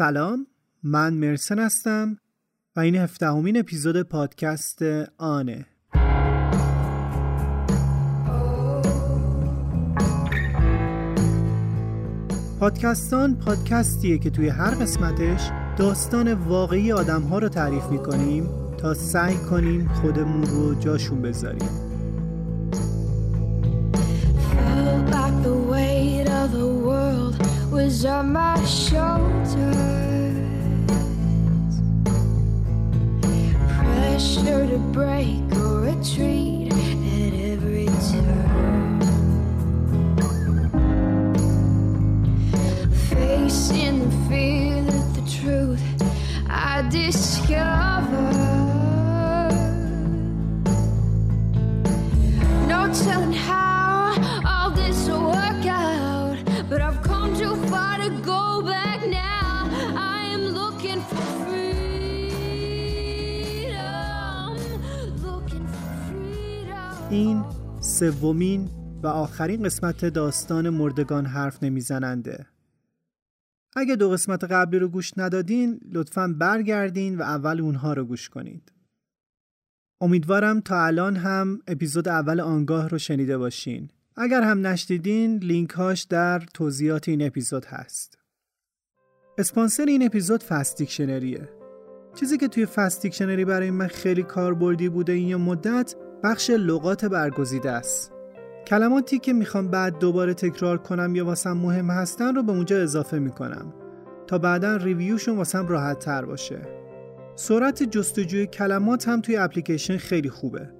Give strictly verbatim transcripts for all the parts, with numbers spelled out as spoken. سلام، من مرسن هستم و این هفدهمین اپیزود پادکست آنه. پادکستان پادکستیه که توی هر قسمتش داستان واقعی آدم‌ها رو تعریف می‌کنیم تا سعی کنیم خودمون رو جاشون بذاریم. On my shoulders, pressure to break or retreat at every turn, facing the fear that the truth I discover, no telling how all this will work out, but I've come too far to go back now. I am looking for freedom, looking for freedom. این سومین و آخرین قسمت داستان مردگان حرف نمیزننده. اگه دو قسمت قبلی رو گوش ندادین، لطفاً برگردین و اول اونها رو گوش کنید. امیدوارم تا الان هم اپیزود اول آنگاه رو شنیده باشین. اگر هم نشنیدین، لینک‌هاش در توضیحات این اپیزود هست. اسپانسر این اپیزود فست‌دیکشنریه. چیزی که توی فست‌دیکشنری برای من خیلی کاربردی بوده این مدت، بخش لغات برگزیده است. کلماتی که میخوام بعد دوباره تکرار کنم یا واسم مهم هستن رو به اونجا اضافه میکنم تا بعداً ریویوشون واسم راحت‌تر باشه. سرعت جستجوی کلمات هم توی اپلیکیشن خیلی خوبه.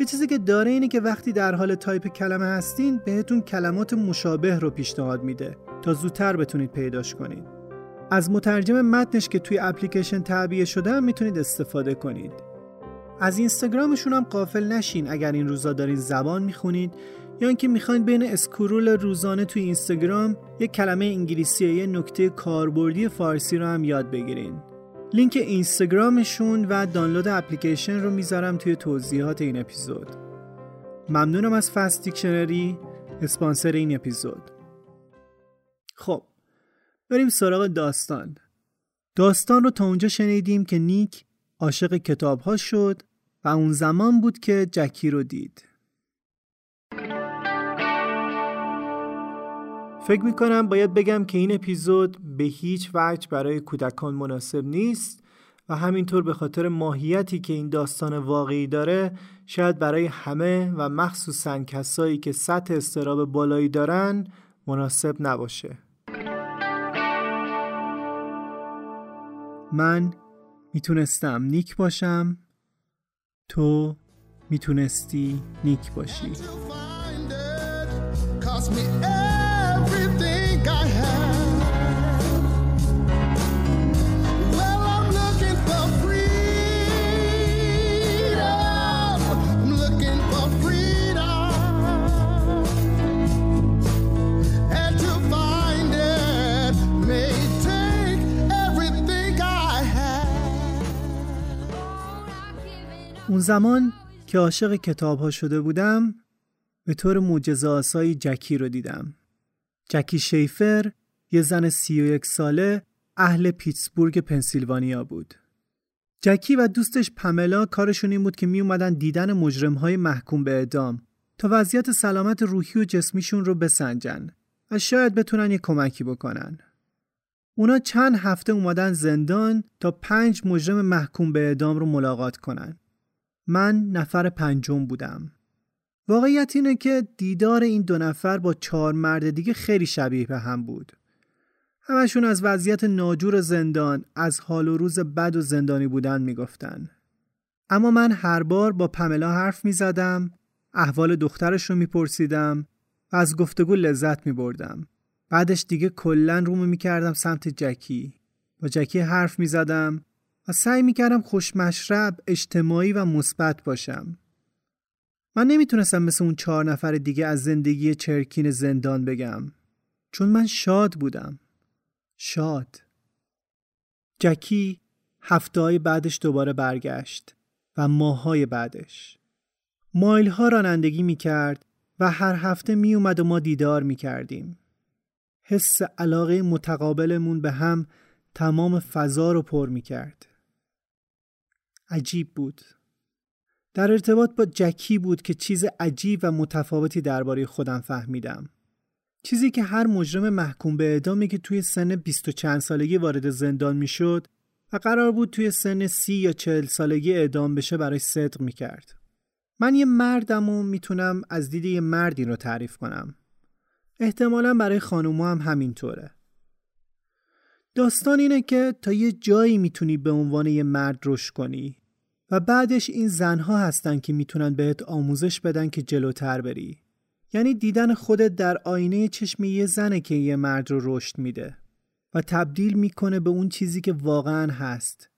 یه چیزی که داره اینه که وقتی در حال تایپ کلمه هستین، بهتون کلمات مشابه رو پیشنهاد میده تا زودتر بتونید پیداش کنید. از مترجم متنش که توی اپلیکیشن تعبیه شده هم میتونید استفاده کنید. از اینستاگرامشون هم غافل نشین اگر این روزا دارین زبان میخونید یا اینکه میخواین بین اسکرول روزانه توی اینستاگرام یک کلمه انگلیسی یا یک نکته کاربردی فارسی رو هم یاد بگیرین. لینک اینستاگرامشون و دانلود اپلیکیشن رو میذارم توی توضیحات این اپیزود. ممنونم از فست‌دیکشنری، اسپانسر این اپیزود. خب، بریم سراغ داستان. داستان رو تا اونجا شنیدیم که نیک عاشق کتاب‌ها شد و اون زمان بود که جکی رو دید. فکر میکنم باید بگم که این اپیزود به هیچ وجه برای کودکان مناسب نیست و همینطور به خاطر ماهیتی که این داستان واقعی داره، شاید برای همه و مخصوصاً کسایی که سطح اضطراب بالایی دارن مناسب نباشه. من میتونستم نیک باشم، تو میتونستی نیک باشی. اون زمان که عاشق کتاب‌ها شده بودم، به طور معجزه‌آسایی جکی رو دیدم. جکی شیفر، یه زن سی و یک ساله، اهل پیتسبورگ پنسیلوانیا بود. جکی و دوستش پاملا کارشون این بود که می اومدن دیدن مجرم‌های محکوم به اعدام تا وضعیت سلامت روحی و جسمیشون رو بسنجن و شاید بتونن یه کمکی بکنن. اونا چند هفته اومدن زندان تا پنج مجرم محکوم به اعدام رو ملاقات کنن. من نفر پنجم بودم. واقعیت اینه که دیدار این دو نفر با چهار مرد دیگه خیلی شبیه به هم بود. همشون از وضعیت ناجور زندان، از حال و روز بد و زندانی بودن میگفتن. اما من هر بار با پاملا حرف میزدم، احوال دخترش رو میپرسیدم و از گفتگو لذت میبردم. بعدش دیگه کلن رومو میکردم سمت جکی. با جکی حرف میزدم و سعی میکردم خوشمشرب، اجتماعی و مثبت باشم. من نمیتونستم مثل اون چهار نفر دیگه از زندگی چرکین زندان بگم، چون من شاد بودم. شاد. جکی هفته‌های بعدش دوباره برگشت و ماه‌های بعدش. مایل‌ها رانندگی میکرد و هر هفته میومد و ما دیدار میکردیم. حس علاقه متقابلمون به هم تمام فضا رو پر می‌کرد. عجیب بود. در ارتباط با جکی بود که چیز عجیب و متفاوتی درباره خودم فهمیدم. چیزی که هر مجرم محکوم به اعدامی که توی سن بیست و چند سالگی وارد زندان میشد و قرار بود توی سن سی یا چهل سالگی اعدام بشه برای صدق میکرد. من یه مردم و میتونم از دید یه مردی رو تعریف کنم. احتمالاً برای خانوما هم همینطوره. داستان اینه که تا یه جایی میتونی به عنوان یه مرد رشد کنی و بعدش این زنها هستن که میتونن بهت آموزش بدن که جلوتر بری. یعنی دیدن خودت در آینه چشم یه زنه که یه مرد رو رشد میده و تبدیل میکنه به اون چیزی که واقعاً هست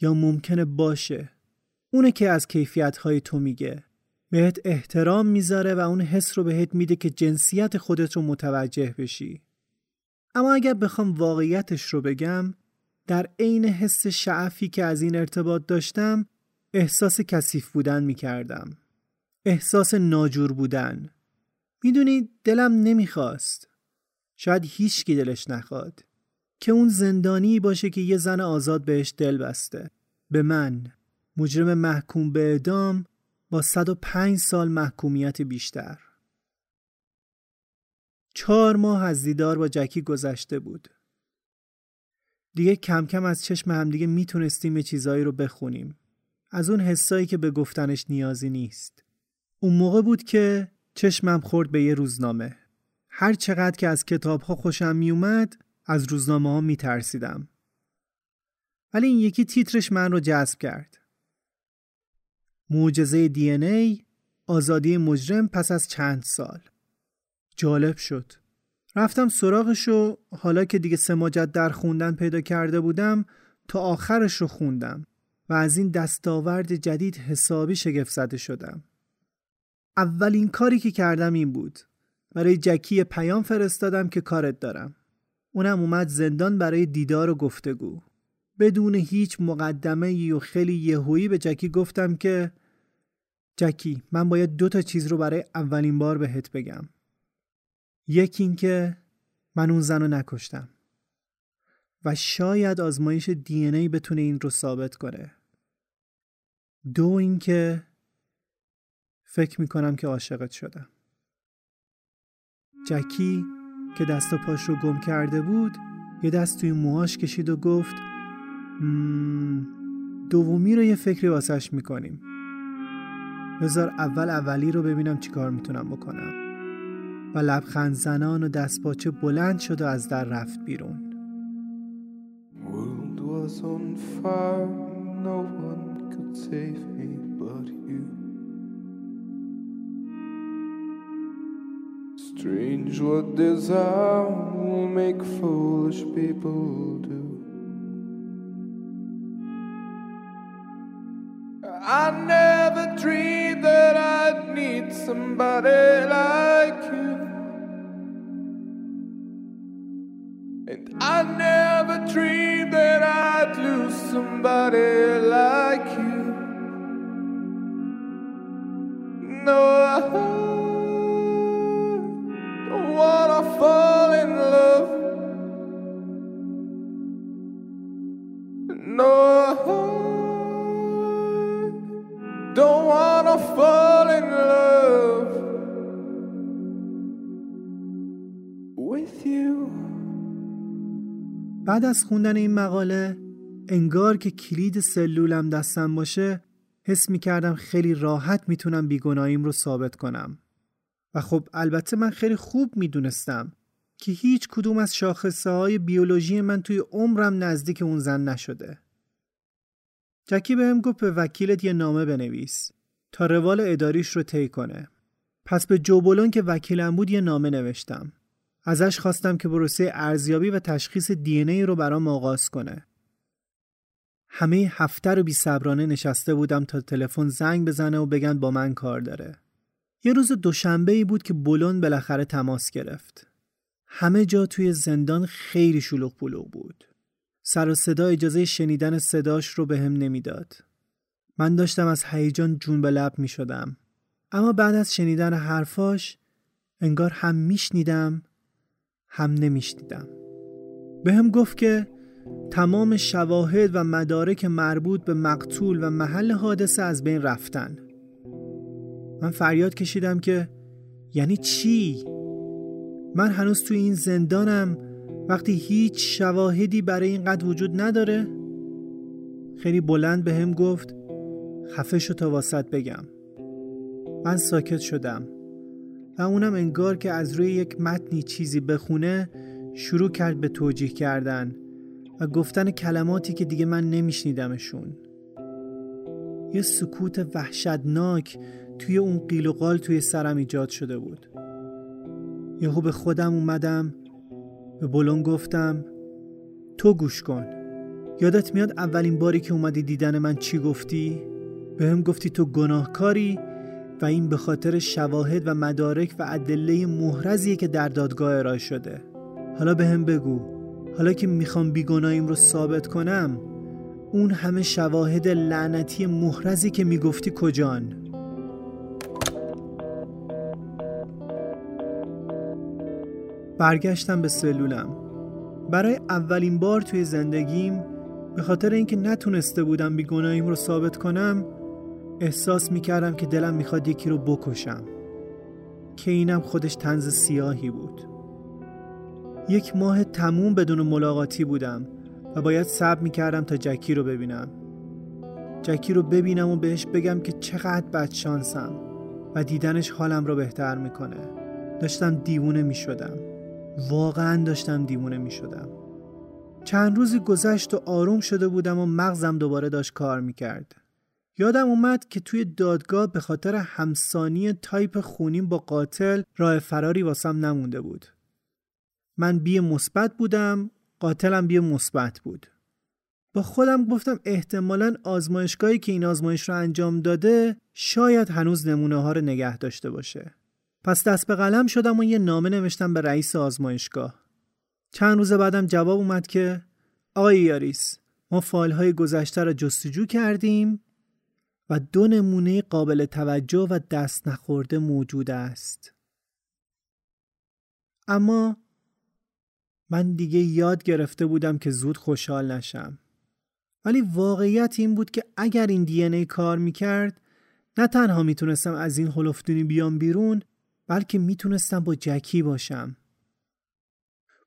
یا ممکنه باشه. اونه که از کیفیت‌های تو میگه، بهت احترام میذاره و اون حس رو بهت میده که جنسیت خودت رو متوجه بشی. اما اگر بخوام واقعیتش رو بگم، در عین حس شعفی که از این ارتباط داشتم، احساس کثیف بودن میکردم. احساس ناجور بودن. میدونی دلم نمیخواست، شاید هیچکی دلش نخواد، که اون زندانی باشه که یه زن آزاد بهش دل بسته. به من، مجرم محکوم به اعدام با صد و پنج سال محکومیت بیشتر. چهار ماه از دیدار با جکی گذشته بود. دیگه کم کم از چشم همدیگه میتونستیم یه چیزایی رو بخونیم، از اون حسایی که به گفتنش نیازی نیست. اون موقع بود که چشمم خورد به یه روزنامه. هر چقدر که از کتاب‌ها خوشم میومد، از روزنامه‌ها میترسیدم. ولی این یکی تیترش من رو جذب کرد. معجزه دی ان ای، آزادی مجرم پس از چند سال. جالب شد. رفتم سراغش و حالا که دیگه سماجت در خوندن پیدا کرده بودم، تا آخرش رو خوندم و از این دستاورد جدید حسابی شگفت زده شدم. اولین کاری که کردم این بود. برای جکی پیام فرستادم که کارت دارم. اونم اومد زندان برای دیدار و گفتگو. بدون هیچ مقدمه یا خیلی یهویی به جکی گفتم که جکی، من باید دو تا چیز رو برای اولین بار بهت بگم. یکی این که من اون زن رو نکشتم و شاید آزمایش دی ان ای بتونه این رو ثابت کنه. دو این که فکر میکنم که عاشقت شدم. جکی که دست و پاش رو گم کرده بود یه دست توی موهاش کشید و گفت دومی رو یه فکری واسش میکنیم. بذار اول اولی رو ببینم چی کار میتونم بکنم. و لبخند زنان و دست پاچه بلند شد و از در رفت بیرون. World was on fire, no one could save me but you. Strange what desire will make foolish people do. I never dreamed that I'd need somebody like you. And I never dreamed that I'd lose somebody like you. No, I don't want to fall in love. No, don't wanna fall in love with you. بعد از خوندن این مقاله انگار که کلید سلولم دستم باشه، حس می‌کردم خیلی راحت میتونم بیگناهیم رو ثابت کنم. و خب البته من خیلی خوب میدونستم که هیچ کدوم از شاخصه‌های بیولوژی من توی عمرم نزدیک اون زن نشده. جکی بهم گفت به وکیلت یه نامه بنویس تا روال اداریش رو طی کنه. پس به جوبالون که وکیلم بود یه نامه نوشتم. ازش خواستم که پروسه ارزیابی و تشخیص دی ان ای رو برام آغاز کنه. همه هفته رو بی‌صبرانه نشسته بودم تا تلفن زنگ بزنه و بگن با من کار داره. یه روز دوشنبه‌ای بود که بولون بالاخره تماس گرفت. همه جا توی زندان خیلی شلوغ پلوغ بود. سر و صدا اجازه شنیدن صداش رو به هم نمیداد. من داشتم از هیجان جون به لب می شدم. اما بعد از شنیدن حرفاش انگار هم می شنیدم هم نمی شنیدم. به هم گفت که تمام شواهد و مدارک مربوط به مقتول و محل حادثه از بین رفتن. من فریاد کشیدم که یعنی چی؟ من هنوز تو این زندانم وقتی هیچ شواهدی برای این قضیه وجود نداره؟ خیلی بلند به هم گفت خفه شو تا واسط بگم. من ساکت شدم و اونم انگار که از روی یک متنی چیزی بخونه شروع کرد به توجیه کردن و گفتن کلماتی که دیگه من نمیشنیدمشون. یه سکوت وحشتناک توی اون قیل و قال توی سرم ایجاد شده بود. یهو به خودم اومدم، به بلون گفتم تو گوش کن، یادت میاد اولین باری که اومدی دیدن من چی گفتی؟ به هم گفتی تو گناهکاری و این به خاطر شواهد و مدارک و ادله محرزیه که در دادگاه ارائه شده. حالا به هم بگو، حالا که میخوام بیگناهیم رو ثابت کنم، اون همه شواهد لعنتی محرزی که میگفتی کجان؟ برگشتم به سلولم. برای اولین بار توی زندگیم به خاطر اینکه نتونسته بودم بیگناهیم رو ثابت کنم احساس میکردم که دلم میخواد یکی رو بکشم، که اینم خودش طنز سیاهی بود. یک ماه تموم بدون ملاقاتی بودم و باید صبر میکردم تا جکی رو ببینم جکی رو ببینم و بهش بگم که چقدر بدشانسم و دیدنش حالم رو بهتر میکنه. داشتم دیوونه میشدم، واقعا داشتم دیوونه میشدم. چند روزی گذشت و آروم شده بودم و مغزم دوباره داشت کار میکرد. یادم اومد که توی دادگاه به خاطر همسانی تایپ خونیم با قاتل راه فراری واسم نمونده بود. من بی مثبت بودم، قاتلم بی مثبت بود. با خودم گفتم احتمالاً آزمایشگاهی که این آزمایش رو انجام داده شاید هنوز نمونه ها رو نگه داشته باشه. پس دست به قلم شدم و یه نامه نوشتم به رئیس آزمایشگاه. چند روز بعدم جواب اومد که آقای یاریس، ما فایل‌های گذشته رو جستجو کردیم و دو نمونه قابل توجه و دست نخورده موجود است. اما من دیگه یاد گرفته بودم که زود خوشحال نشم. ولی واقعیت این بود که اگر این دی ان ای کار میکرد، نه تنها میتونستم از این هلفدونی بیام بیرون، بلکه میتونستم با جکی باشم.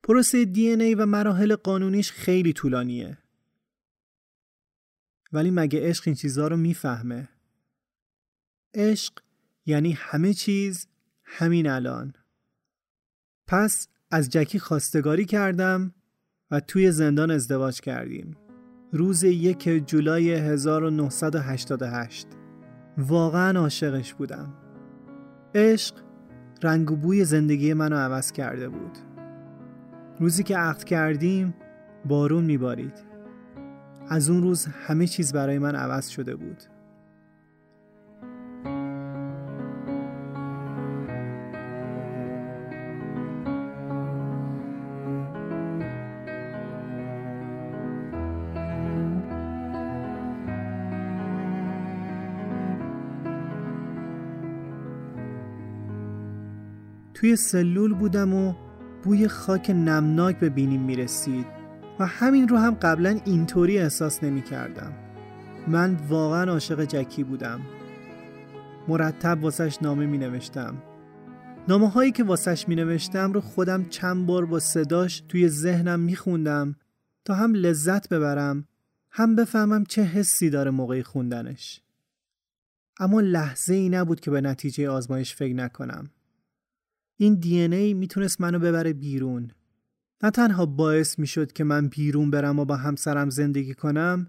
پروسه دی ان ای و مراحل قانونیش خیلی طولانیه. ولی مگه عشق این چیزها رو میفهمه؟ عشق یعنی همه چیز همین الان. پس از جکی خواستگاری کردم و توی زندان ازدواج کردیم. روز یک جولای هزار و نهصد و هشتاد و هشت. واقعا عاشقش بودم. عشق رنگ و بوی زندگی منو عوض کرده بود. روزی که عقد کردیم بارون میبارید. از اون روز همه چیز برای من عوض شده بود. توی سلول بودم و بوی خاک نمناک به بینیم میرسید و همین رو هم قبلا اینطوری احساس نمی کردم. من واقعا عاشق جکی بودم. مرتب واسش نامه می نوشتم. نامه هایی که واسش می نوشتم رو خودم چند بار با صداش توی ذهنم می خوندم تا هم لذت ببرم هم بفهمم چه حسی داره موقعی خوندنش. اما لحظه ای نبود که به نتیجه آزمایش فکر نکنم. این دی ان ای میتونست منو ببره بیرون. نه تنها باعث میشد که من بیرون برم و با همسرم زندگی کنم،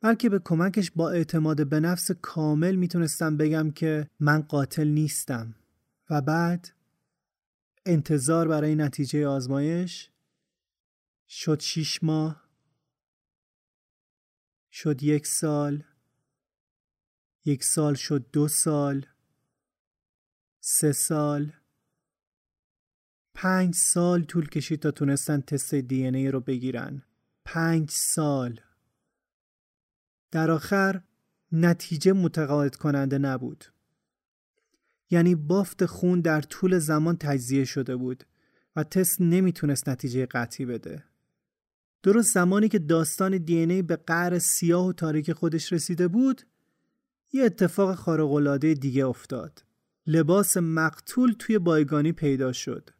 بلکه به کمکش با اعتماد به نفس کامل میتونستم بگم که من قاتل نیستم. و بعد انتظار برای نتیجه آزمایش شد شش ماه، شد یک سال، یک سال شد دو سال، سه سال، پنج سال طول کشید تا تونستن تست دی ان ای رو بگیرن. پنج سال. در آخر نتیجه متقاعد کننده نبود. یعنی بافت خون در طول زمان تجزیه شده بود و تست نمیتونست نتیجه قطعی بده. درست زمانی که داستان دی ان ای به قعر سیاه و تاریک خودش رسیده بود، یه اتفاق خارق‌العاده دیگه افتاد. لباس مقتول توی بایگانی پیدا شد.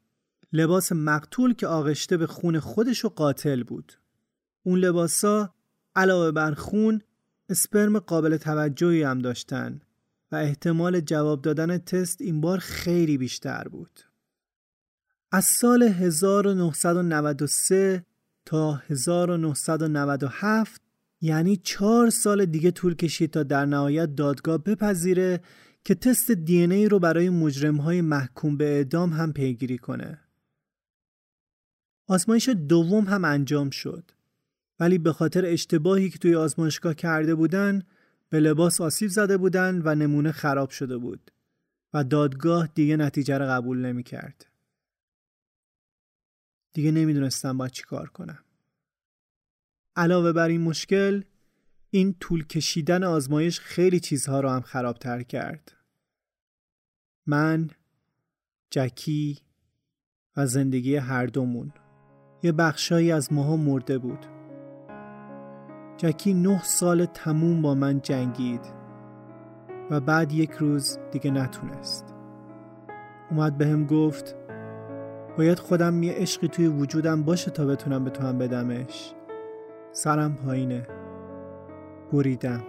لباس مقتول که آغشته به خون خودش و قاتل بود. اون لباسا علاوه بر خون، اسپرم قابل توجهی هم داشتن و احتمال جواب دادن تست این بار خیلی بیشتر بود. از سال هزار و نهصد و نود و سه تا هزار و نهصد و نود و هفت، یعنی چهار سال دیگه طول کشید تا در نهایت دادگاه بپذیره که تست دی ان ای رو برای مجرم‌های محکوم به اعدام هم پیگیری کنه. آزمایش دوم هم انجام شد، ولی به خاطر اشتباهی که توی آزمایشگاه کرده بودن، به لباس آسیب زده بودن و نمونه خراب شده بود و دادگاه دیگه نتیجه رو قبول نمی کرد. دیگه نمی دونستم باید چی کار کنم. علاوه بر این مشکل، این طول کشیدن آزمایش خیلی چیزها رو هم خرابتر کرد. من، جکی و زندگی هر دومون. یه بخشایی از ماها مرده بود. جکی نه سال تموم با من جنگید و بعد یک روز دیگه نتونست. اومد به هم گفت باید خودم یه عشقی توی وجودم باشه تا بتونم به تو هم بدمش. سرم پایینه. بریدم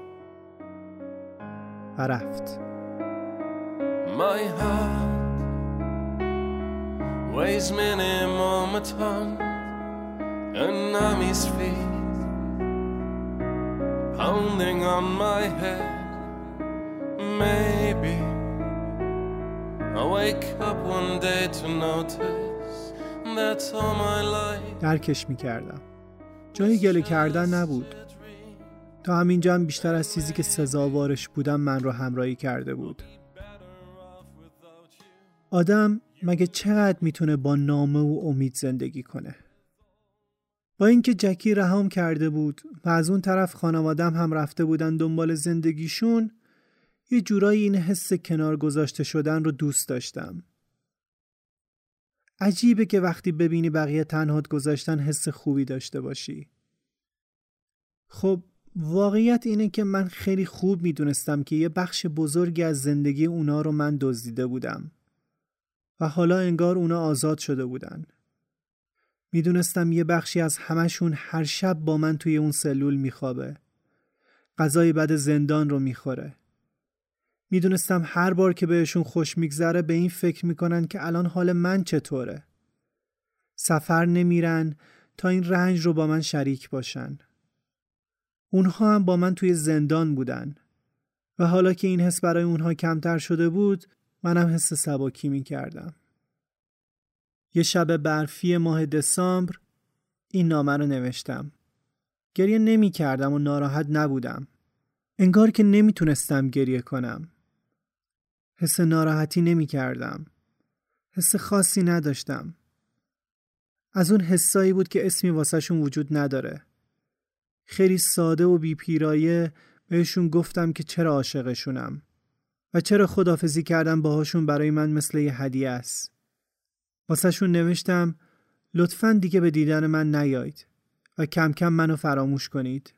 و رفت. My heart weighs many moments and I'm his feet pounding on my head. Maybe I'll wake up one day to notice that's all my life. درکش می‌کردم. جایی گله کردن نبود. تا همینجا هم بیشتر از چیزی که سزاوارش بودم من رو همراهی کرده بود. آدم مگه چقدر میتونه با نامه و امید زندگی کنه؟ با اینکه جکی رهام کرده بود و از اون طرف خانوادم هم رفته بودن دنبال زندگیشون، یه جورایی این حس کنار گذاشته شدن رو دوست داشتم. عجیبه که وقتی ببینی بقیه تنهات گذاشتن حس خوبی داشته باشی. خب واقعیت اینه که من خیلی خوب میدونستم که یه بخش بزرگی از زندگی اونا رو من دزدیده بودم و حالا انگار اونا آزاد شده بودن. میدونستم یه بخشی از همشون هر شب با من توی اون سلول میخوابه. غذای بد زندان رو میخوره. میدونستم هر بار که بهشون خوش میگذره به این فکر میکنن که الان حال من چطوره. سفر نمیرن تا این رنج رو با من شریک باشن. اونها هم با من توی زندان بودن و حالا که این حس برای اونها کمتر شده بود، منم حس سباکی می کردم. یه شب برفی ماه دسامبر این نامه رو نوشتم. گریه نمی کردم و ناراحت نبودم. انگار که نمی تونستم گریه کنم. حس ناراحتی نمی کردم. حس خاصی نداشتم. از اون حسایی بود که اسمی واسه شون وجود نداره. خیلی ساده و بی‌پیرایه بهشون گفتم که چرا عاشقشونم و چرا خداحافظی کردم باهاشون برای من مثل یه هدیه است. واسهشون نوشتم لطفاً دیگه به دیدن من نیایید و کم کم منو فراموش کنید.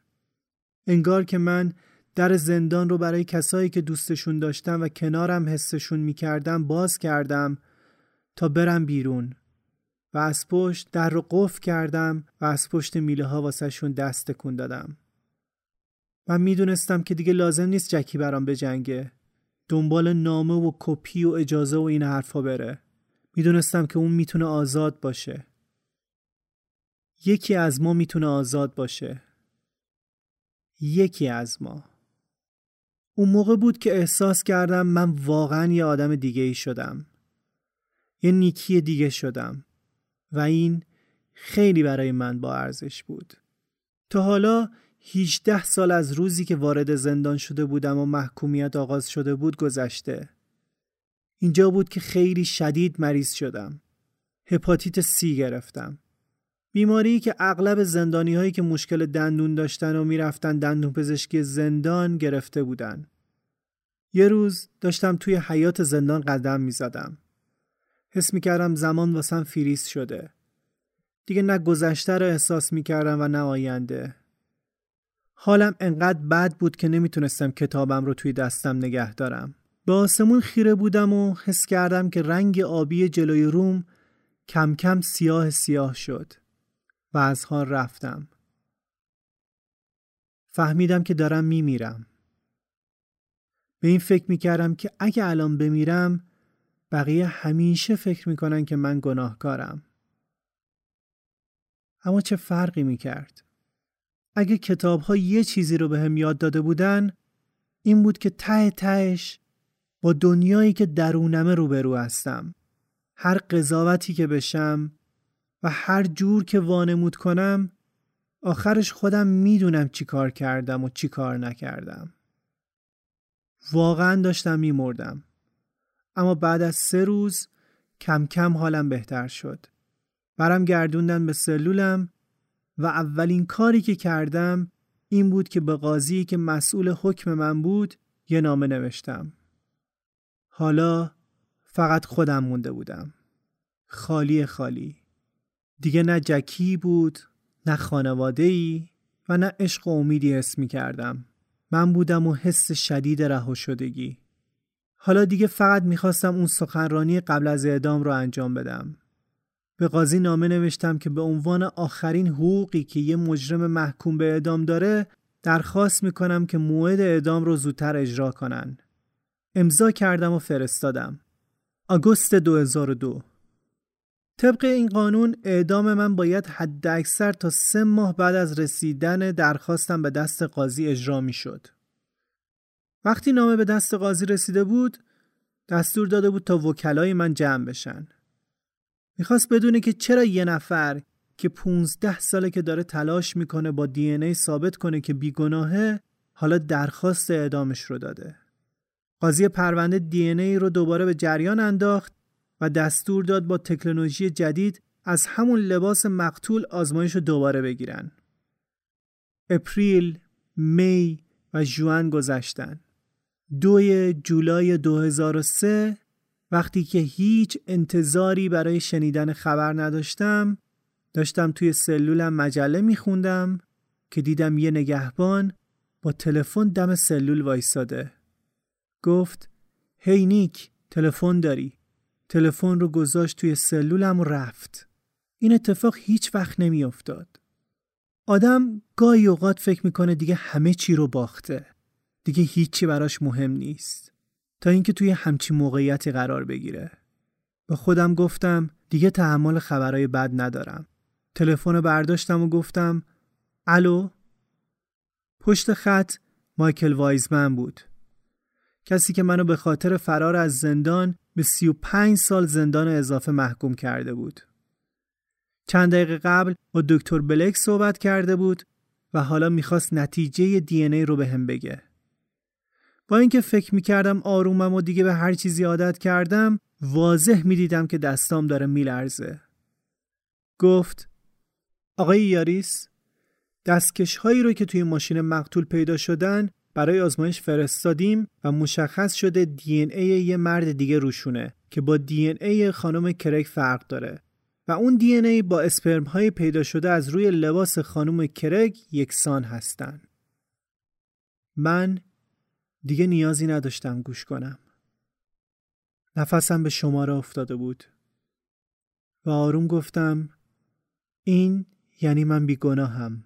انگار که من در زندان رو برای کسایی که دوستشون داشتم و کنارم حسشون می‌کردم باز کردم تا برم بیرون. و از پشت در رو قفل کردم و از پشت میله ها واسه شون دست تکون دادم. من میدونستم که دیگه لازم نیست جکی برام بجنگه. دنبال نامه و کپی و اجازه و این حرفا بره. میدونستم که اون میتونه آزاد باشه. یکی از ما میتونه آزاد باشه. یکی از ما. اون موقع بود که احساس کردم من واقعا یه آدم دیگه ای شدم. یه نیکی دیگه شدم. و این خیلی برای من با ارزش بود. تا حالا هجده سال از روزی که وارد زندان شده بودم و محکومیت آغاز شده بود گذشته. اینجا بود که خیلی شدید مریض شدم. هپاتیت سی گرفتم. بیماری که اغلب زندانی‌هایی که مشکل دندون داشتن و می‌رفتن دندون پزشکی زندان گرفته بودن. یه روز داشتم توی حیاط زندان قدم می‌زدم. حس می‌کردم زمان واسم فریز شده. دیگه نه گذشته رو احساس می‌کردم و نه آینده. حالم انقدر بد بود که نمیتونستم کتابم رو توی دستم نگه دارم. به آسمون خیره بودم و حس کردم که رنگ آبی جلوی روم کم کم سیاه سیاه شد و از حال رفتم. فهمیدم که دارم میمیرم. به این فکر میکردم که اگه الان بمیرم بقیه همیشه فکر میکنن که من گناهکارم. اما چه فرقی میکرد؟ اگه کتاب‌ها یه چیزی رو به هم یاد داده بودن، این بود که ته تهش با دنیایی که درونمه روبرو هستم. هر قضاوتی که بشم و هر جور که وانمود کنم، آخرش خودم میدونم چی کار کردم و چی کار نکردم. واقعا داشتم میمردم. اما بعد از سه روز کم کم حالم بهتر شد. برم گردوندن به سلولم و اولین کاری که کردم این بود که به قاضی که مسئول حکم من بود یه نامه نوشتم. حالا فقط خودم مونده بودم. خالی خالی. دیگه نه جکی بود، نه خانواده‌ای و نه عشق و امیدی حس می‌کردم. من بودم و حس شدید رهاشدگی. حالا دیگه فقط می‌خواستم اون سخنرانی قبل از اعدام رو انجام بدم. به قاضی نامه نوشتم که به عنوان آخرین حقوقی که یه مجرم محکوم به اعدام داره درخواست میکنم که موعد اعدام رو زودتر اجرا کنن. امضا کردم و فرستادم. آگوست دو هزار و دو. طبق این قانون اعدام من باید حد اکثر تا سه ماه بعد از رسیدن درخواستم به دست قاضی اجرا میشد. وقتی نامه به دست قاضی رسیده بود، دستور داده بود تا وکلای من جمع بشن. میخواست بدونه که چرا یه نفر که پونزده ساله که داره تلاش میکنه با دی ان ای ثابت کنه که بیگناهه، حالا درخواست اعدامش رو داده. قاضی پرونده دی ان ای رو دوباره به جریان انداخت و دستور داد با تکنولوژی جدید از همون لباس مقتول آزمایش رو دوباره بگیرن. اپریل، می و ژوئن گذشتن. دوم جولای دو هزار و سه، وقتی که هیچ انتظاری برای شنیدن خبر نداشتم، داشتم توی سلولم مجله میخوندم که دیدم یه نگهبان با تلفن دم سلول وایساده. گفت: هی نیک، تلفن داری؟ تلفن رو گذاشت توی سلولم و رفت. این اتفاق هیچ وقت نمیافتاد. آدم گاهی اوقات فکر میکنه دیگه همه چی رو باخته، دیگه هیچی براش مهم نیست، تا اینکه توی همچین موقعیتی قرار بگیره. با خودم گفتم دیگه تحمل خبرای بد ندارم. تلفن رو برداشتم و گفتم: الو. پشت خط مایکل وایز من بود، کسی که منو به خاطر فرار از زندان به سی و پنج سال زندان اضافه محکوم کرده بود. چند دقیقه قبل با دکتر بلک صحبت کرده بود و حالا میخواست نتیجه دی ان ای رو به هم بگه. با اینکه فکر میکردم آرومم و دیگه به هر چیزی عادت کردم، واضح میدیدم که دستام داره میلرزه. گفت: آقای یاریس، دستکش هایی رو که توی ماشین مقتول پیدا شدن برای آزمایش فرستادیم و مشخص شده دی ان ای یه مرد دیگه روشونه که با دی ان ای خانم کرگ فرق داره و اون دی ان ای با اسپرم های پیدا شده از روی لباس خانم کرگ یکسان هستن. من دیگه نیازی نداشتم گوش کنم. نفسم به شماره افتاده بود و آروم گفتم: این یعنی من بیگناهم.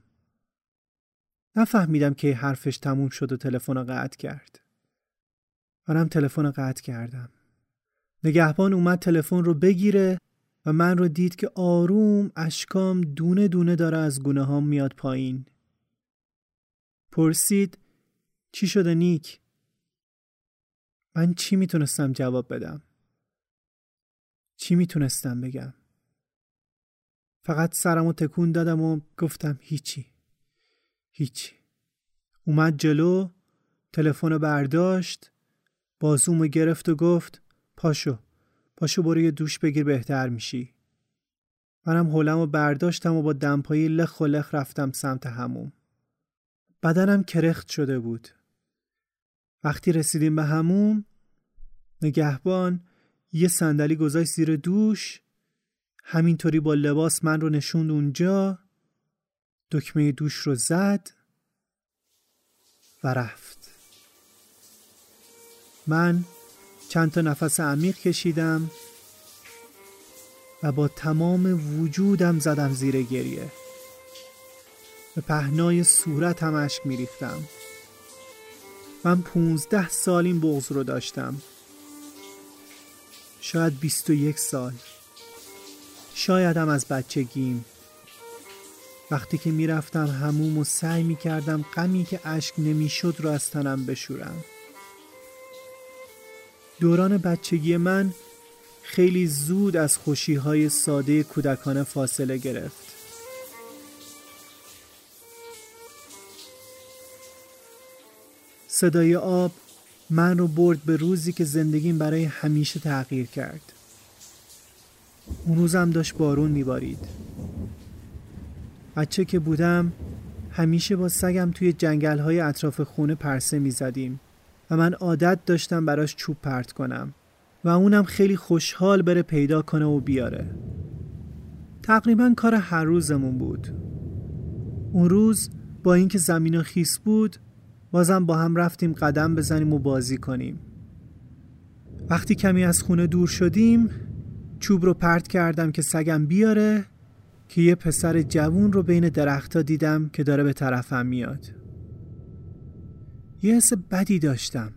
نفهمیدم که حرفش تموم شد و تلفن رو قطع کرد. منم تلفن رو قطع کردم. نگهبان اومد تلفن رو بگیره و من رو دید که آروم اشکام دونه دونه داره از گونه‌هام میاد پایین. پرسید: چی شده نیک؟ من چی میتونستم جواب بدم؟ چی میتونستم بگم؟ فقط سرمو تکون دادم و گفتم: هیچی. هیچی. اومد جلو، تلفن برداشت، بازومو گرفت و گفت: پاشو. پاشو برو یه دوش بگیر، بهتر میشی. منم حولمو برداشتم و با دمپایی لخ و لخ رفتم سمت حموم. بدنم کرخت شده بود. وقتی رسیدیم به حموم، نگهبان یه صندلی گذاشت زیر دوش، همینطوری با لباس من رو نشوند اونجا، دکمه دوش رو زد و رفت. من چند تا نفس عمیق کشیدم و با تمام وجودم زدم زیر گریه. به پهنای صورتم اشک می ریختم. من پونزده سال این بغض رو داشتم، شاید بیست و یک سال، شایدم از بچگیم. وقتی که می رفتم حموم و سعی می کردم غمی که اشک نمی شد رو از تنم بشورم. دوران بچگی من خیلی زود از خوشی‌های ساده کودکانه فاصله گرفت. صدای آب من رو برد به روزی که زندگیم برای همیشه تغییر کرد. اون روزم داشت بارون میبارید. بچه که بودم همیشه با سگم توی جنگل‌های اطراف خونه پرسه میزدیم و من عادت داشتم براش چوب پرت کنم و اونم خیلی خوشحال بره پیدا کنه و بیاره. تقریبا کار هر روزمون بود. اون روز با اینکه زمین خیس بود بازم با هم رفتیم قدم بزنیم و بازی کنیم. وقتی کمی از خونه دور شدیم چوب رو پرت کردم که سگم بیاره که یه پسر جوون رو بین درخت‌ها دیدم که داره به طرفم میاد. یه حس بدی داشتم.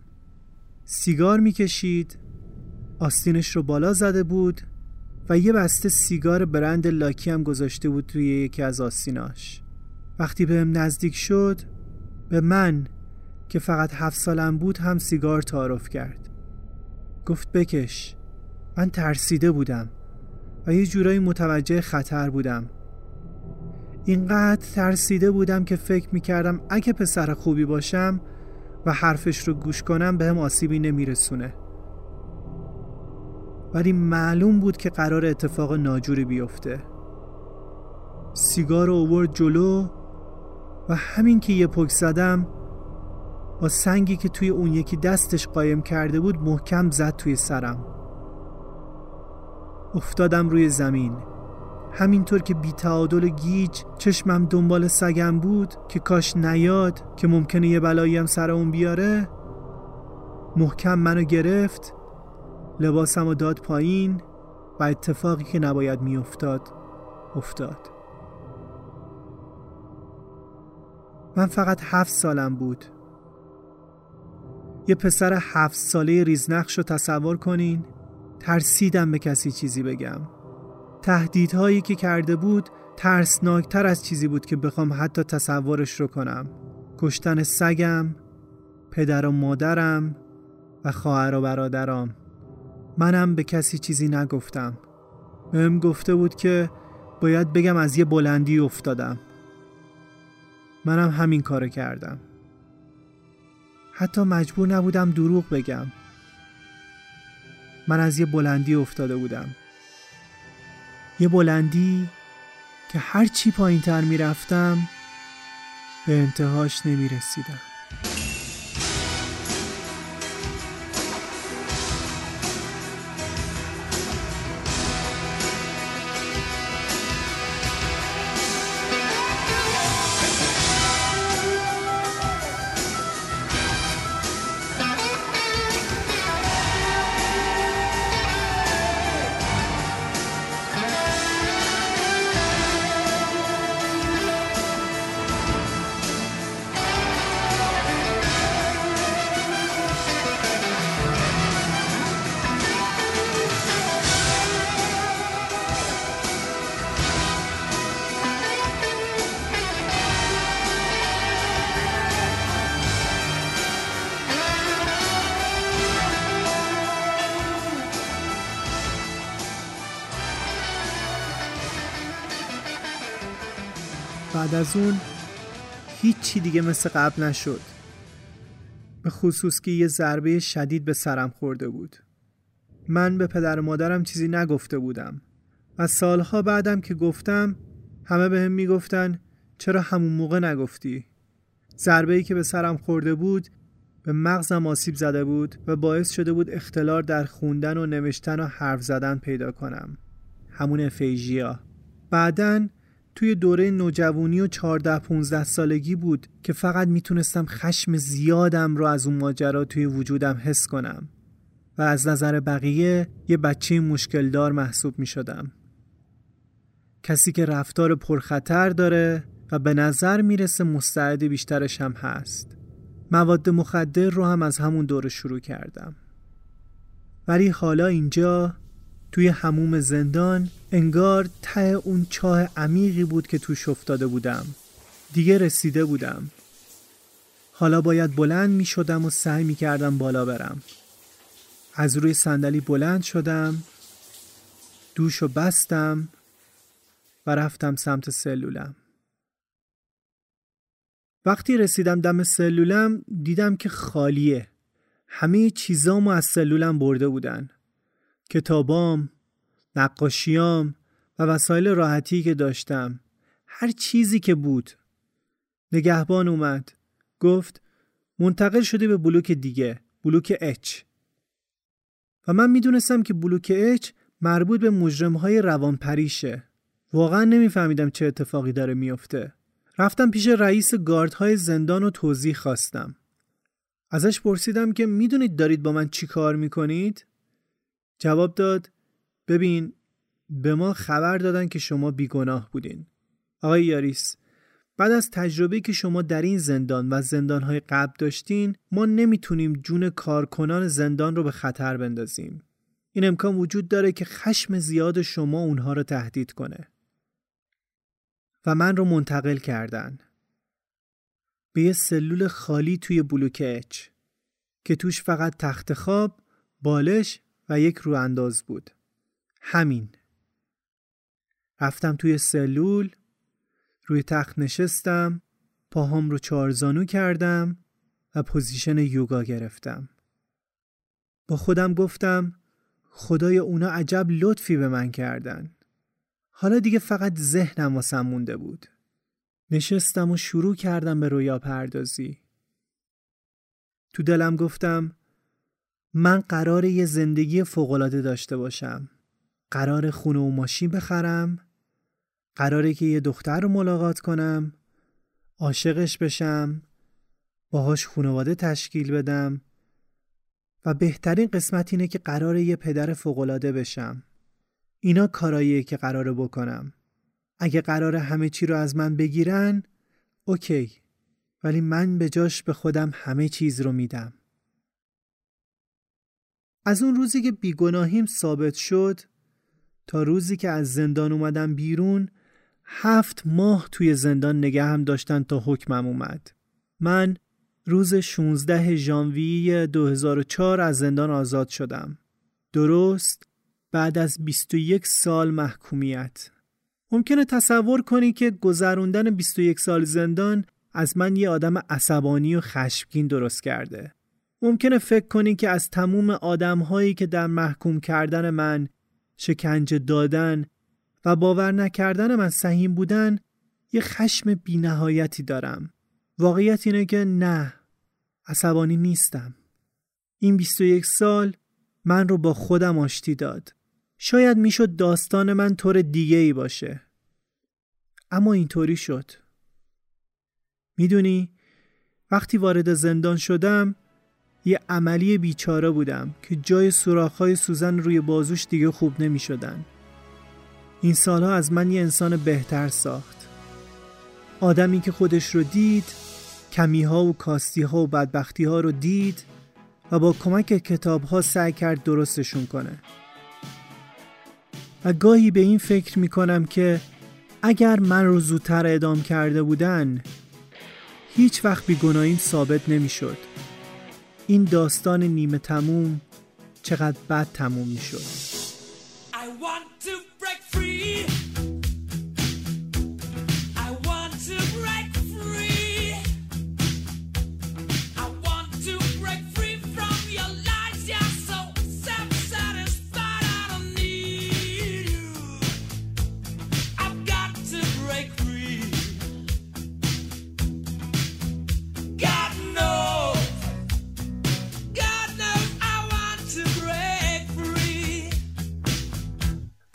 سیگار میکشید، آستینش رو بالا زده بود و یه بسته سیگار برند لاکی هم گذاشته بود توی یکی از آستیناش. وقتی بهم نزدیک شد، به من که فقط هفت سالم بود هم سیگار تعارف کرد. گفت بکش. من ترسیده بودم و یه جورایی متوجه خطر بودم. اینقدر ترسیده بودم که فکر میکردم اگه پسر خوبی باشم و حرفش رو گوش کنم بهم آسیبی نمیرسونه، ولی معلوم بود که قرار اتفاق ناجوری بیفته. سیگار رو آورد جلو و همین که یه پک زدم، با سنگی که توی اون یکی دستش قایم کرده بود محکم زد توی سرم. افتادم روی زمین. همینطور که بی تعادل گیج چشمم دنبال سگم بود که کاش نیاد که ممکنه یه بلایی هم سر اون بیاره، محکم منو گرفت، لباسمو داد پایین و اتفاقی که نباید می افتاد افتاد. من فقط هفت سالم بود. یه پسر هفت ساله ریزنقش رو تصور کنین. ترسیدم به کسی چیزی بگم. تهدیدهایی که کرده بود ترسناکتر از چیزی بود که بخوام حتی تصورش رو کنم. کشتن سگم، پدر و مادرم و خواهر و برادرام. منم به کسی چیزی نگفتم. بهم گفته بود که باید بگم از یه بلندی افتادم. منم همین کارو کردم. حتی مجبور نبودم دروغ بگم. من از یه بلندی افتاده بودم. یه بلندی که هر چی پایین تر می رفتم به انتهاش نمی رسیدم. بعد از اون هیچی دیگه مثل قبل نشد، به خصوص که یه ضربه شدید به سرم خورده بود. من به پدر و مادرم چیزی نگفته بودم و سالها بعدم که گفتم همه بهم میگفتن چرا همون موقع نگفتی. ضربه‌ای که به سرم خورده بود به مغزم آسیب زده بود و باعث شده بود اختلال در خوندن و نوشتن و حرف زدن پیدا کنم. همون افیژیا. بعدن توی دوره نوجوانی و چهارده پانزده سالگی بود که فقط میتونستم خشم زیادم رو از اون ماجرا توی وجودم حس کنم و از نظر بقیه یه بچه مشکل دار محسوب میشدم. کسی که رفتار پرخطر داره و به نظر میرسه مستعد بیشترش هم هست. مواد مخدر رو هم از همون دوره شروع کردم. ولی حالا اینجا توی حموم زندان انگار ته اون چاه عمیقی بود که توش افتاده بودم. دیگه رسیده بودم. حالا باید بلند می شدم و سعی می کردم بالا برم. از روی صندلی بلند شدم، دوشو بستم و رفتم سمت سلولم. وقتی رسیدم دم سلولم دیدم که خالیه. همه چیزامو از سلولم برده بودن. کتابام، نقاشیام و وسایل راحتی که داشتم. هر چیزی که بود. نگهبان اومد. گفت منتقل شده به بلوک دیگه. بلوک اچ. و من میدونستم که بلوک اچ مربوط به مجرمهای روانپریشه. واقعا نمیفهمیدم چه اتفاقی داره میفته. رفتم پیش رئیس گاردهای زندان و توضیح خواستم. ازش پرسیدم که میدونید دارید با من چی کار میکنید؟ جواب داد ببین به ما خبر دادن که شما بیگناه بودین. آقای یاریس، بعد از تجربه‌ای که شما در این زندان و زندانهای قبل داشتین ما نمیتونیم جون کارکنان زندان رو به خطر بندازیم. این امکان وجود داره که خشم زیاد شما اونها رو تهدید کنه. و من رو منتقل کردن به یه سلول خالی توی بلوک اچ که توش فقط تخت خواب، بالش و یک روانداز بود. همین. رفتم توی سلول، روی تخت نشستم، پاهام رو چارزانو کردم و پوزیشن یوگا گرفتم. با خودم گفتم خدای اونا عجب لطفی به من کردن. حالا دیگه فقط ذهنم واسم مونده بود. نشستم و شروع کردم به رویا پردازی. تو دلم گفتم من قراره یه زندگی فوق‌العاده داشته باشم. قراره خونه و ماشین بخرم. قراره که یه دختر رو ملاقات کنم. عاشقش بشم. باهاش خانواده تشکیل بدم. و بهترین قسمت اینه که قراره یه پدر فوق‌العاده بشم. اینا کاراییه که قراره بکنم. اگه قراره همه چی رو از من بگیرن، اوکی. ولی من به جاش به خودم همه چیز رو میدم. از اون روزی که بیگناهیم ثابت شد تا روزی که از زندان اومدم بیرون، هفت ماه توی زندان نگه هم داشتن تا حکمم اومد. من روز شانزده ژانویه دو هزار و چهار از زندان آزاد شدم. درست بعد از بیست و یک سال محکومیت. ممکنه تصور کنی که گذروندن بیست و یک سال زندان از من یه آدم عصبانی و خشمگین درست کرده. ممکنه فکر کنی که از تموم آدم‌هایی که در محکوم کردن من، شکنجه دادن و باور نکردن من سهیم بودن، یه خشم بی‌نهایتی دارم. واقعیت اینه که نه، عصبانی نیستم. این بیست و یک سال من رو با خودم آشتی داد. شاید میشد داستان من طور دیگه ای باشه. اما اینطوری شد. میدونی وقتی وارد زندان شدم یه عملی بیچاره بودم که جای سوراخ‌های سوزن روی بازوش دیگه خوب نمی‌شدن. این سالها از من یه انسان بهتر ساخت. آدمی که خودش رو دید، کمی‌ها و کاستی‌ها و بدبختی‌ها رو دید و با کمک کتاب‌ها سعی کرد درستشون کنه. و گاهی به این فکر می‌کنم که اگر من رو زودتر اعدام کرده بودن، هیچ وقت بیگناهیم ثابت نمی‌شد. این داستان نیمه تموم چقدر بد تموم می‌شد.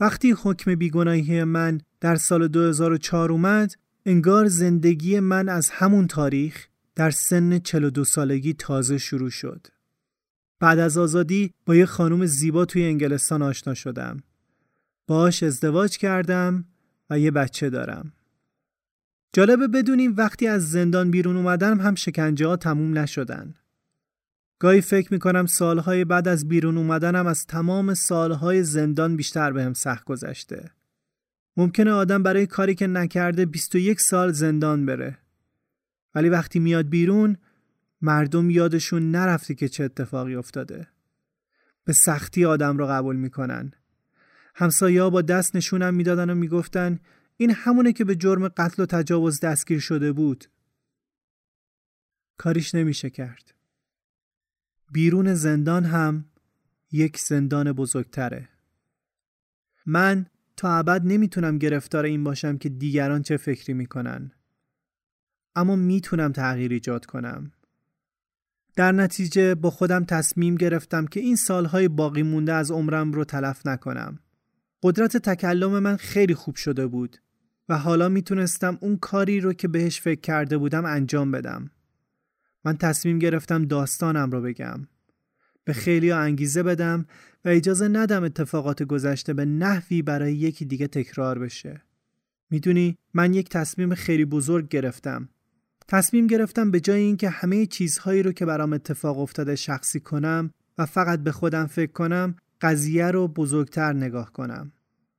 وقتی حکم بیگناهی من در سال دو هزار و چهار اومد، انگار زندگی من از همون تاریخ در سن چهل و دو سالگی تازه شروع شد. بعد از آزادی با یه خانم زیبا توی انگلستان آشنا شدم. باهاش ازدواج کردم و یه بچه دارم. جالبه بدونیم وقتی از زندان بیرون اومدم هم شکنجه ها تموم نشدن. گاهی فکر میکنم سالهای بعد از بیرون اومدنم از تمام سالهای زندان بیشتر بهم سخت گذشته. ممکنه آدم برای کاری که نکرده بیست و یک سال زندان بره. ولی وقتی میاد بیرون مردم یادشون نرفته که چه اتفاقی افتاده. به سختی آدم رو قبول میکنن. همسایه‌ها با دست نشونم میدادن و میگفتن این همونه که به جرم قتل و تجاوز دستگیر شده بود. کاریش نمیشه کرد. بیرون زندان هم یک زندان بزرگتره. من تا ابد نمیتونم گرفتار این باشم که دیگران چه فکری میکنن. اما میتونم تغییر ایجاد کنم. در نتیجه با خودم تصمیم گرفتم که این سالهای باقی مونده از عمرم رو تلف نکنم. قدرت تکلم من خیلی خوب شده بود و حالا میتونستم اون کاری رو که بهش فکر کرده بودم انجام بدم. من تصمیم گرفتم داستانم رو بگم. به خیلی انگیزه بدم و اجازه ندم اتفاقات گذشته به نحوی برای یکی دیگه تکرار بشه. میدونی من یک تصمیم خیلی بزرگ گرفتم. تصمیم گرفتم به جای اینکه همه چیزهایی رو که برام اتفاق افتاده شخصی کنم و فقط به خودم فکر کنم، قضیه رو بزرگتر نگاه کنم.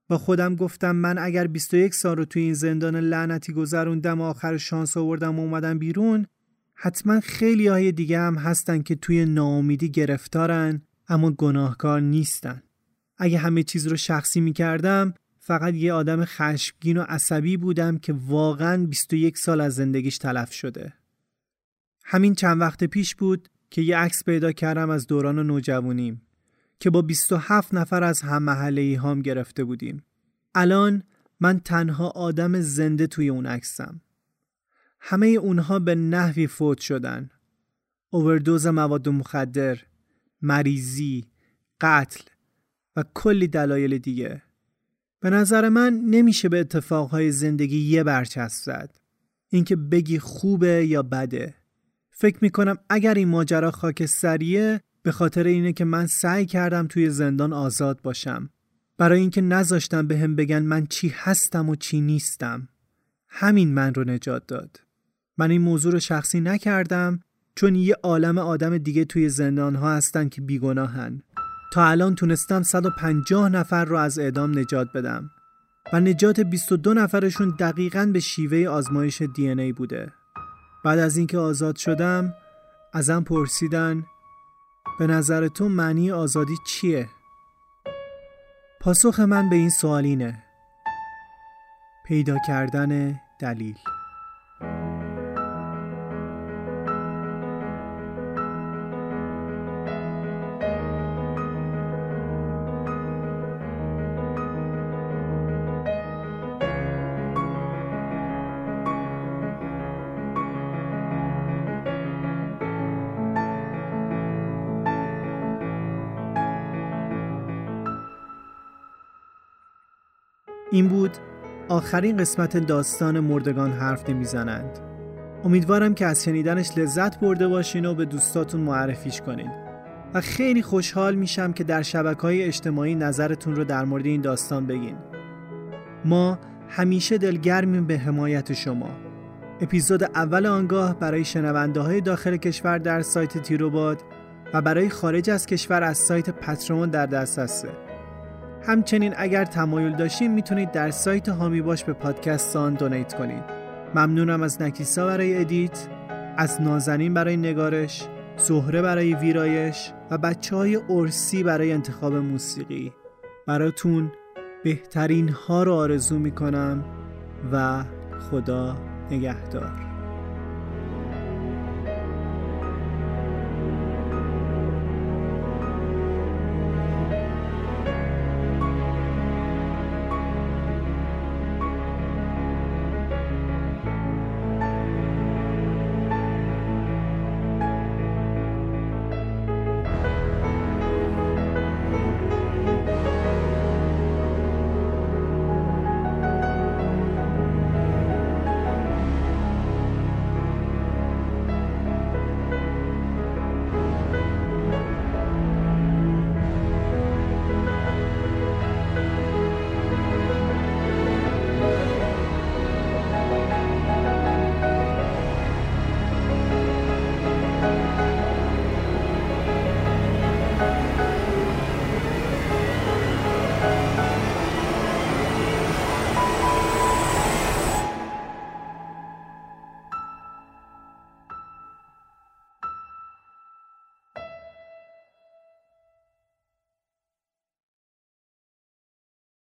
با خودم گفتم من اگر بیست و یک سال رو توی این زندان لعنتی گذروندم و آخر شانس آوردم و اومدم بیرون، حتما خیلی های دیگه هم هستن که توی ناامیدی گرفتارن اما گناهکار نیستن. اگه همه چیز رو شخصی میکردم، فقط یه آدم خشمگین و عصبی بودم که واقعاً بیست و یک سال از زندگیش تلف شده. همین چند وقت پیش بود که یه عکس پیدا کردم از دوران نوجوانیم که با بیست و هفت نفر از هم محله‌ای هام گرفته بودیم. الان من تنها آدم زنده توی اون عکسم. همه اونها به نحوی فوت شدن. اووردوز مواد مخدر، مریضی، قتل و کلی دلایل دیگه. به نظر من نمیشه به اتفاقهای زندگی یه برچسب زد. اینکه بگی خوبه یا بده. فکر میکنم اگر این ماجرا خاکستریه، به خاطر اینه که من سعی کردم توی زندان آزاد باشم. برای اینکه نذاشتم به هم بگن من چی هستم و چی نیستم. همین من رو نجات داد. من این موضوع رو شخصی نکردم چون یه عالم آدم دیگه توی زندان ها هستن که بیگناهن. تا الان تونستم صد و پنجاه نفر رو از اعدام نجات بدم و نجات بیست و دو نفرشون دقیقاً به شیوه آزمایش دی ان ای بوده. بعد از اینکه آزاد شدم ازم پرسیدن به نظر تو معنی آزادی چیه؟ پاسخ من به این سوال اینه: پیدا کردن دلیل. این بود آخرین قسمت داستان مردگان حرف نمیزنند. امیدوارم که از شنیدنش لذت برده باشین و به دوستاتون معرفیش کنین و خیلی خوشحال میشم که در شبکه‌های اجتماعی نظرتون رو در مورد این داستان بگین. ما همیشه دلگرمیم به حمایت شما. اپیزود اول آنگاه برای شنونده‌های داخل کشور در سایت تیروباد و برای خارج از کشور از سایت پترون در دسترسه. همچنین اگر تمایل داشتین میتونید در سایت هامی باش به پادکستان دونیت کنید. ممنونم از نکیسا برای ادیت، از نازنین برای نگارش، زهره برای ویرایش و بچه های ارسی برای انتخاب موسیقی. براتون بهترین ها رو آرزو میکنم و خدا نگهدار.